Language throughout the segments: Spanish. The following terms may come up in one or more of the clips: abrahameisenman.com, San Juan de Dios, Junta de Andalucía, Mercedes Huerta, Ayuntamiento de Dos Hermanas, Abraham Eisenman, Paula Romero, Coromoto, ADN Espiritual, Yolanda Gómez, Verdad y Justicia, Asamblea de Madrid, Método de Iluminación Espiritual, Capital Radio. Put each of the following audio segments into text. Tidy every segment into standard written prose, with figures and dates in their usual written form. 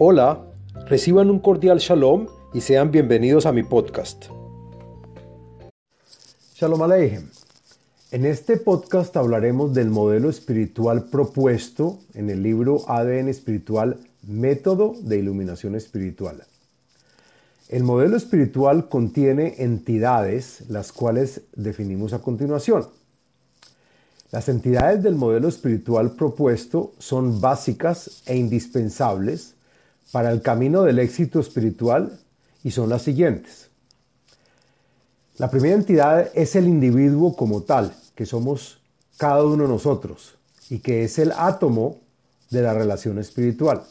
Hola, reciban un cordial shalom y sean bienvenidos a mi podcast. Shalom Aleichem. En este podcast hablaremos del modelo espiritual propuesto en el libro ADN Espiritual, Método de Iluminación Espiritual. El modelo espiritual contiene entidades, las cuales definimos a continuación. Las entidades del modelo espiritual propuesto son básicas e indispensables para el camino del éxito espiritual y son las siguientes. La primera entidad es el individuo como tal, que somos cada uno de nosotros y que es el átomo de la relación espiritual.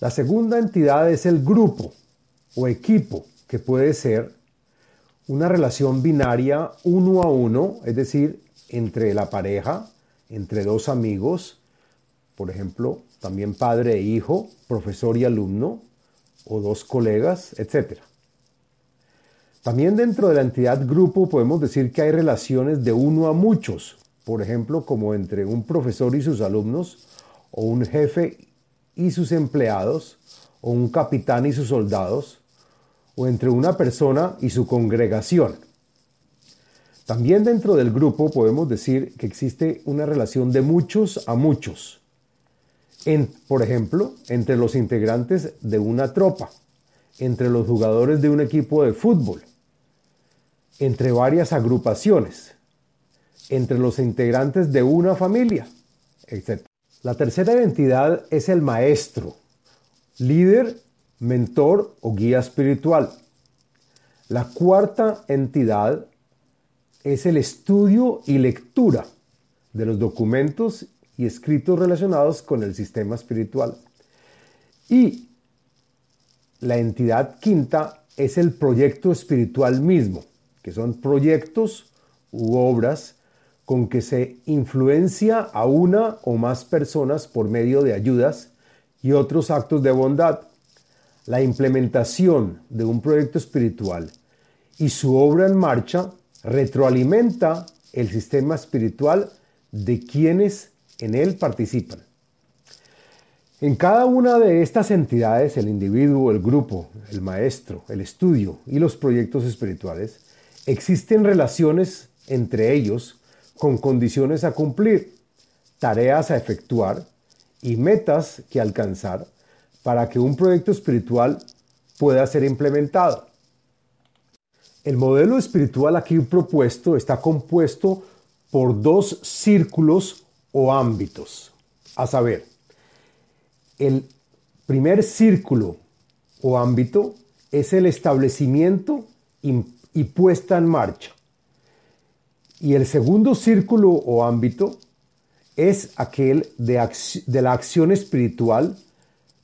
La segunda entidad es el grupo o equipo, que puede ser una relación binaria uno a uno, es decir, entre la pareja, entre dos amigos, por ejemplo, también padre e hijo, profesor y alumno, o dos colegas, etc. También dentro de la entidad grupo podemos decir que hay relaciones de uno a muchos, por ejemplo, como entre un profesor y sus alumnos, o un jefe y sus empleados, o un capitán y sus soldados, o entre una persona y su congregación. También dentro del grupo podemos decir que existe una relación de muchos a muchos. Por ejemplo, entre los integrantes de una tropa, entre los jugadores de un equipo de fútbol, entre varias agrupaciones, entre los integrantes de una familia, etc. La tercera entidad es el maestro, líder, mentor o guía espiritual. La cuarta entidad es el estudio y lectura de los documentos y escritos relacionados con el sistema espiritual. Y la entidad quinta es el proyecto espiritual mismo, que son proyectos u obras con que se influencia a una o más personas por medio de ayudas y otros actos de bondad. La implementación de un proyecto espiritual y su obra en marcha retroalimenta el sistema espiritual de quienes en él participan. En cada una de estas entidades, el individuo, el grupo, el maestro, el estudio y los proyectos espirituales, existen relaciones entre ellos con condiciones a cumplir, tareas a efectuar y metas que alcanzar para que un proyecto espiritual pueda ser implementado. El modelo espiritual aquí propuesto está compuesto por dos círculos o ámbitos, a saber, el primer círculo o ámbito es el establecimiento y puesta en marcha, y el segundo círculo o ámbito es aquel de la acción espiritual,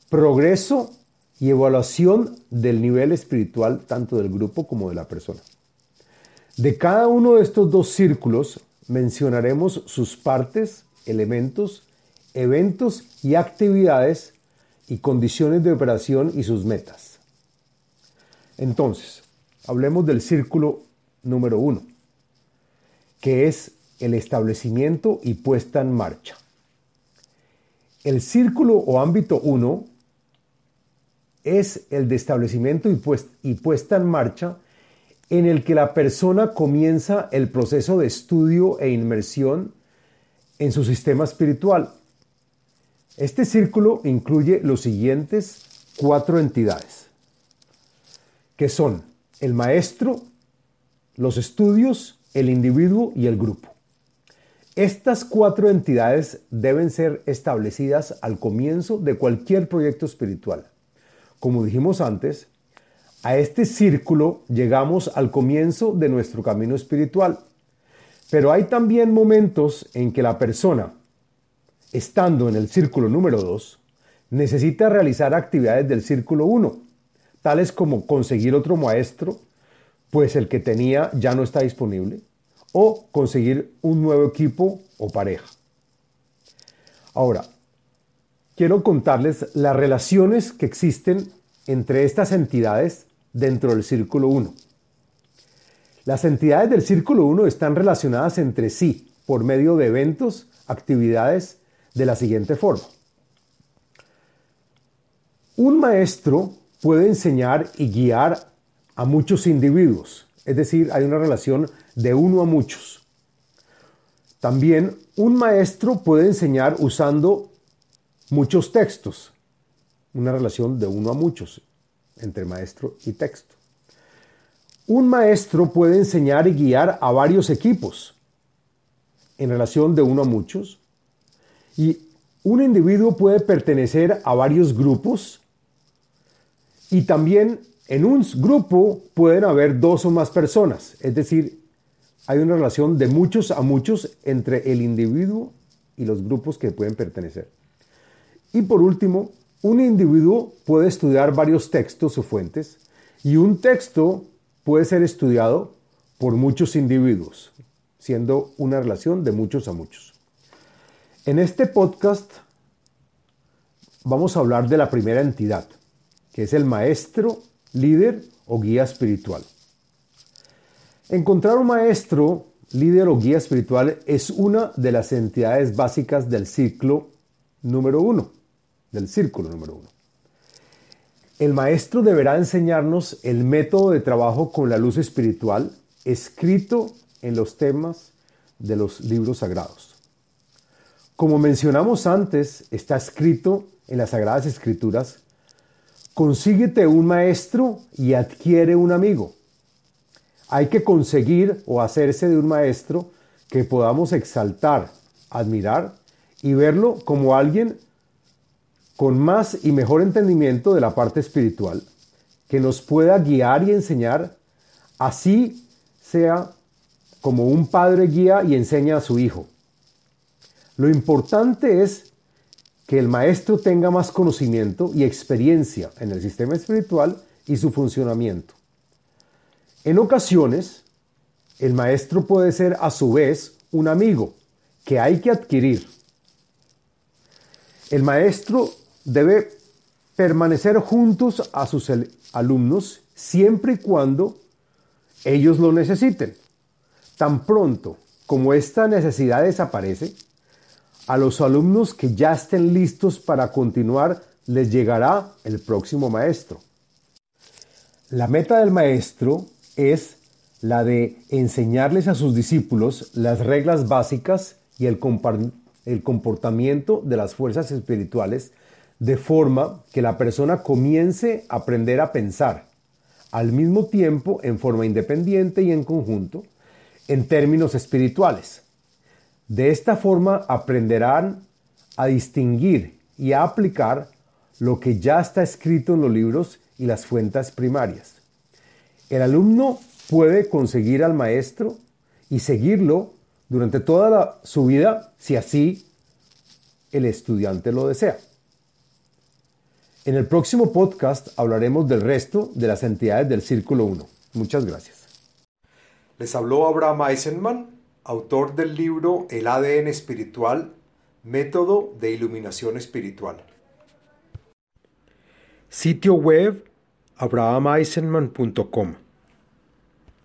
progreso y evaluación del nivel espiritual tanto del grupo como de la persona. De cada uno de estos dos círculos mencionaremos sus partes, elementos, eventos y actividades y condiciones de operación y sus metas. Entonces, hablemos del círculo número 1, que es el establecimiento y puesta en marcha. El círculo o ámbito 1 es el de establecimiento y puesta en marcha, en el que la persona comienza el proceso de estudio e inmersión en su sistema espiritual. Este círculo incluye los siguientes 4 entidades, que son el maestro, los estudios, el individuo y el grupo. Estas 4 entidades deben ser establecidas al comienzo de cualquier proyecto espiritual. Como dijimos antes, a este círculo llegamos al comienzo de nuestro camino espiritual. Pero hay también momentos en que la persona, estando en el círculo número 2, necesita realizar actividades del círculo 1, tales como conseguir otro maestro, pues el que tenía ya no está disponible, o conseguir un nuevo equipo o pareja. Ahora, quiero contarles las relaciones que existen entre estas entidades dentro del círculo 1. Las entidades del círculo 1 están relacionadas entre sí por medio de eventos, actividades de la siguiente forma. Un maestro puede enseñar y guiar a muchos individuos, es decir, hay una relación de uno a muchos. También un maestro puede enseñar usando muchos textos, una relación de uno a muchos, entre maestro y texto. Un maestro puede enseñar y guiar a varios equipos, en relación de uno a muchos, y un individuo puede pertenecer a varios grupos, y también en un grupo pueden haber dos o más personas, es decir, hay una relación de muchos a muchos entre el individuo y los grupos que pueden pertenecer. Y por último, un individuo puede estudiar varios textos o fuentes, y un texto puede ser estudiado por muchos individuos, siendo una relación de muchos a muchos. En este podcast vamos a hablar de la primera entidad, que es el maestro, líder o guía espiritual. Encontrar un maestro, líder o guía espiritual es una de las entidades básicas del círculo número uno. El maestro deberá enseñarnos el método de trabajo con la luz espiritual escrito en los temas de los libros sagrados. Como mencionamos antes, está escrito en las Sagradas Escrituras: consíguete un maestro y adquiere un amigo. Hay que conseguir o hacerse de un maestro que podamos exaltar, admirar y verlo como alguien con más y mejor entendimiento de la parte espiritual, que nos pueda guiar y enseñar, así sea como un padre guía y enseña a su hijo. Lo importante es que el maestro tenga más conocimiento y experiencia en el sistema espiritual y su funcionamiento. En ocasiones, el maestro puede ser a su vez un amigo que hay que adquirir. El maestro debe permanecer juntos a sus alumnos siempre y cuando ellos lo necesiten. Tan pronto como esta necesidad desaparece, a los alumnos que ya estén listos para continuar les llegará el próximo maestro. La meta del maestro es la de enseñarles a sus discípulos las reglas básicas y el comportamiento de las fuerzas espirituales, de forma que la persona comience a aprender a pensar, al mismo tiempo en forma independiente y en conjunto, en términos espirituales. De esta forma aprenderán a distinguir y a aplicar lo que ya está escrito en los libros y las fuentes primarias. El alumno puede conseguir al maestro y seguirlo durante toda su vida, si así el estudiante lo desea. En el próximo podcast hablaremos del resto de las entidades del Círculo 1. Muchas gracias. Les habló Abraham Eisenman, autor del libro El ADN Espiritual, Método de Iluminación Espiritual. Sitio web abrahameisenman.com.